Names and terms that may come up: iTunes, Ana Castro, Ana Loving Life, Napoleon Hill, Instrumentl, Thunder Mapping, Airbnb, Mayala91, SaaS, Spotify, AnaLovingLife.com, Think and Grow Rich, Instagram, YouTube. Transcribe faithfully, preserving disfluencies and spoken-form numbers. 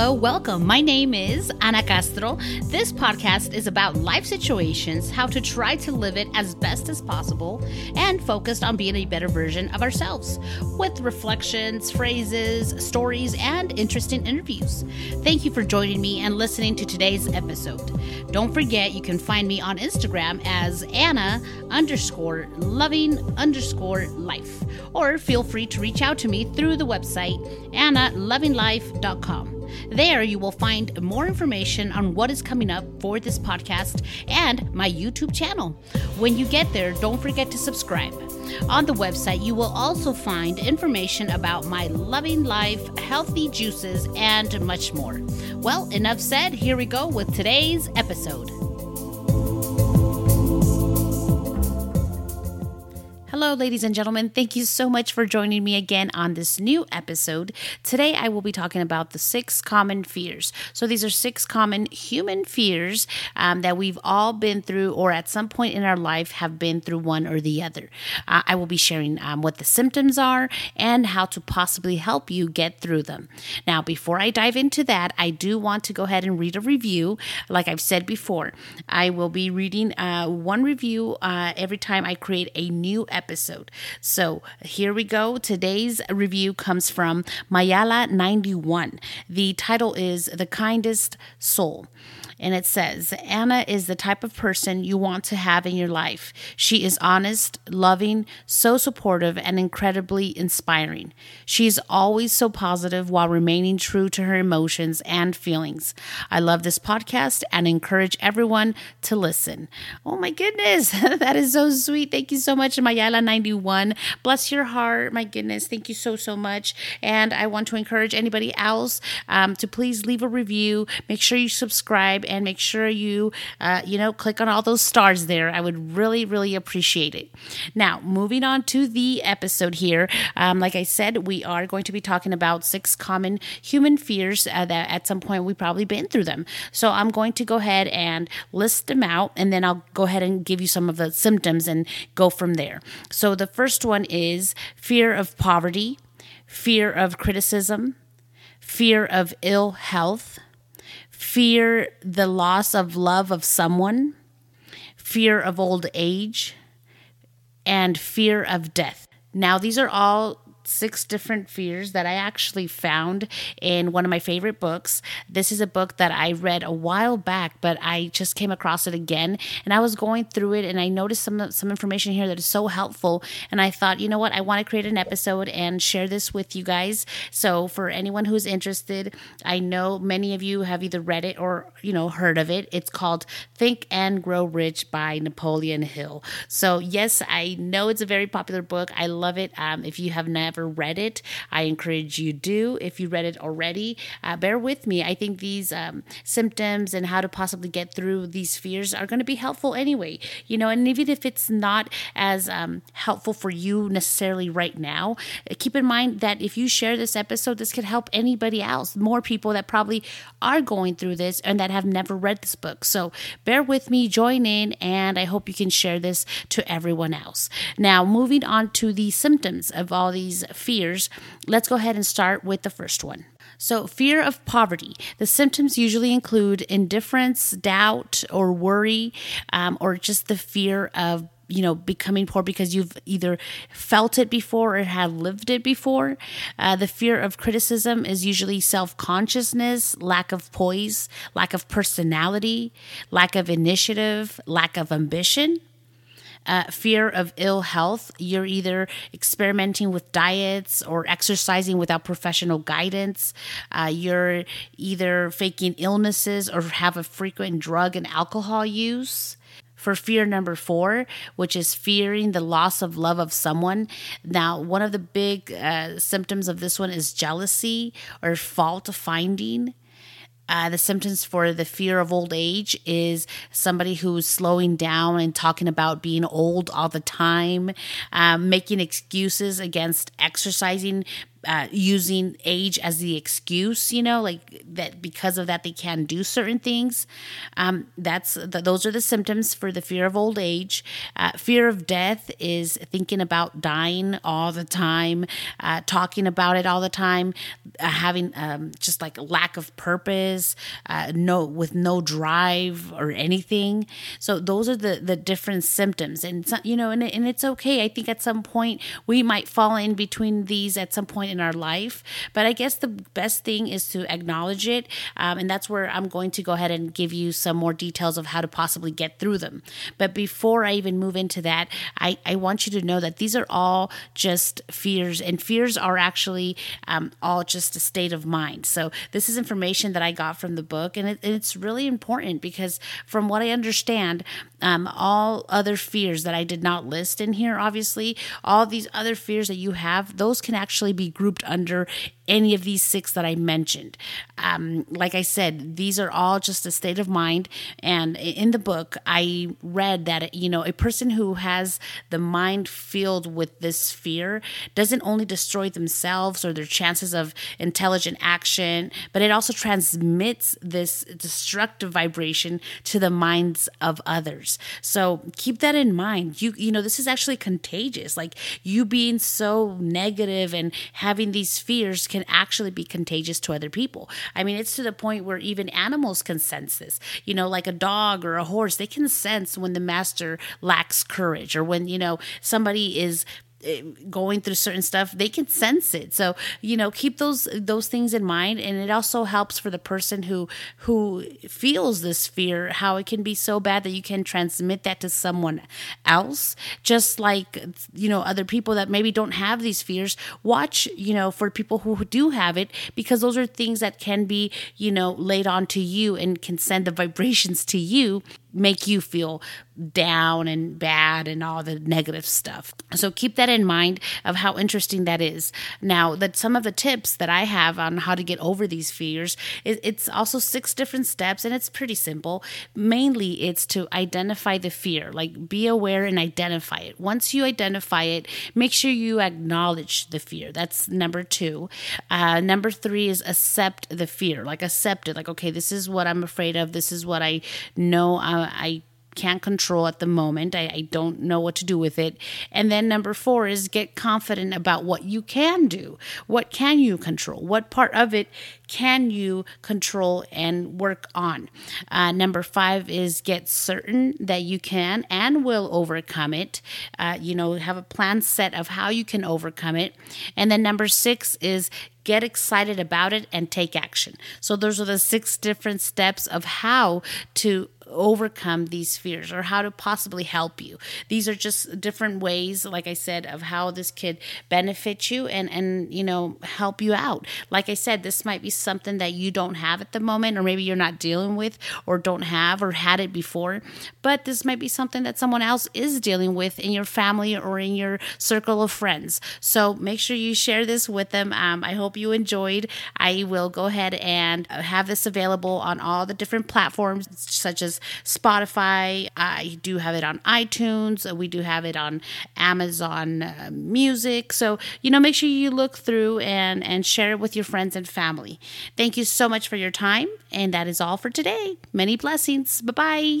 Hello, welcome. My name is Ana Castro. This podcast is about life situations, how to try to live it as best as possible, and focused on being a better version of ourselves with reflections, phrases, stories, and interesting interviews. Thank you for joining me and listening to today's episode. Don't forget, you can find me on Instagram as Ana underscore loving underscore life, or feel free to reach out to me through the website Ana Loving Life dot com. There you will find more information on what is coming up for this podcast and my YouTube channel. When you get there, don't forget to subscribe. On the website, you will also find information about my loving life, healthy juices, and much more. Well, enough said. Here we go with today's episode. Hello, ladies and gentlemen. Thank you so much for joining me again on this new episode. Today, I will be talking about the six common fears. So these are six common human fears um, that we've all been through, or at some point in our life have been through one or the other. Uh, I will be sharing um, what the symptoms are and how to possibly help you get through them. Now, before I dive into that, I do want to go ahead and read a review. Like I've said before, I will be reading uh, one review uh, every time I create a new episode. Episode. So here we go. Today's review comes from Mayala ninety-one. The title is The Kindest Soul. And it says, Ana is the type of person you want to have in your life. She is honest, loving, so supportive, and incredibly inspiring. She is always so positive while remaining true to her emotions and feelings. I love this podcast and encourage everyone to listen. Oh my goodness, that is so sweet. Thank you so much, Mayala. ninety-one. Bless your heart. My goodness. Thank you so, so much. And I want to encourage anybody else um, to please leave a review. Make sure you subscribe and make sure you, uh, you know, click on all those stars there. I would really, really appreciate it. Now, moving on to the episode here. Um, like I said, we are going to be talking about six common human fears uh, that at some point we've probably been through them. So I'm going to go ahead and list them out, and then I'll go ahead and give you some of the symptoms and go from there. So the first one is fear of poverty, fear of criticism, fear of ill health, fear the loss of love of someone, fear of old age, and fear of death. Now, these are all six different fears that I actually found in one of my favorite books. This is a book that I read a while back, but I just came across it again, and I was going through it, and I noticed some some information here that is so helpful, and I thought, you know what, I want to create an episode and share this with you guys. So for anyone who's interested, I know many of you have either read it or, you know, heard of it. It's called Think and Grow Rich by Napoleon Hill. So yes, I know it's a very popular book. I love it. Um, if you have never read it, I encourage you do. If you read it already, uh, bear with me. I think these um, symptoms and how to possibly get through these fears are going to be helpful anyway, you know, and even if it's not as um, helpful for you necessarily right now, keep in mind that if you share this episode, this could help anybody else, more people that probably are going through this and that have never read this book. So bear with me, join in, and I hope you can share this to everyone else. Now, moving on to the symptoms of all these fears, let's go ahead and start with the first one. So, fear of poverty. The symptoms usually include indifference, doubt, or worry, um, or just the fear of, you know, becoming poor because you've either felt it before or have lived it before. Uh, the fear of criticism is usually self-consciousness, lack of poise, lack of personality, lack of initiative, lack of ambition. Uh, fear of ill health. You're either experimenting with diets or exercising without professional guidance. Uh, you're either faking illnesses or have a frequent drug and alcohol use. For fear number four, which is fearing the loss of love of someone. Now, one of the big uh, symptoms of this one is jealousy or fault finding. Uh, the symptoms for the fear of old age is somebody who's slowing down and talking about being old all the time, um, making excuses against exercising uh, using age as the excuse, you know, like that because of that they can do certain things. Um, that's the, those are the symptoms for the fear of old age. Uh, fear of death is thinking about dying all the time, uh, talking about it all the time, uh, having um, just like a lack of purpose, uh, no with no drive or anything. So those are the the different symptoms, and you know, and and it's okay. I think at some point we might fall in between these at some point in our life, but I guess the best thing is to acknowledge it, um, and that's where I'm going to go ahead and give you some more details of how to possibly get through them. But before I even move into that, I, I want you to know that these are all just fears, and fears are actually um, all just a state of mind. So this is information that I got from the book, and it, it's really important because from what I understand, um, all other fears that I did not list in here, obviously, all these other fears that you have, those can actually be grouped under any of these six that I mentioned. Um, like I said, these are all just a state of mind. And in the book, I read that, you know, a person who has the mind filled with this fear doesn't only destroy themselves or their chances of intelligent action, but it also transmits this destructive vibration to the minds of others. So keep that in mind. You, you know, this is actually contagious. Like you being so negative and having these fears can actually be contagious to other people. I mean, it's to the point where even animals can sense this, you know, like a dog or a horse, they can sense when the master lacks courage or when, you know, somebody is going through certain stuff, they can sense it. So, you know, keep those those things in mind. And it also helps for the person who who feels this fear, how it can be so bad that you can transmit that to someone else. Just like, you know, other people that maybe don't have these fears, watch, you know, for people who do have it, because those are things that can be, you know, laid on to you and can send the vibrations to you, make you feel down and bad and all the negative stuff. So keep that in mind of how interesting that is. Now, that some of the tips that I have on how to get over these fears, it's also six different steps, and it's pretty simple. Mainly, it's to identify the fear, like be aware and identify it. Once you identify it, make sure you acknowledge the fear. That's number two. Uh, number three is accept the fear, like accept it. Like, okay, this is what I'm afraid of. This is what I know I'm I can't control at the moment. I, I don't know what to do with it. And then number four is get confident about what you can do. What can you control? What part of it can you control and work on? Uh, number five is get certain that you can and will overcome it. Uh, you know, have a plan set of how you can overcome it. And then number six is get excited about it and take action. So those are the six different steps of how to overcome these fears or how to possibly help you. These are just different ways, like I said, of how this could benefit you and, and you know, help you out. Like I said, this might be something that you don't have at the moment, or maybe you're not dealing with or don't have or had it before, but this might be something that someone else is dealing with in your family or in your circle of friends. So make sure you share this with them. Um, I hope you enjoyed. I will go ahead and have this available on all the different platforms such as Spotify. I do have it on iTunes. We do have it on Amazon Music. So, you know, make sure you look through and, and share it with your friends and family. Thank you so much for your time. And that is all for today. Many blessings. Bye-bye.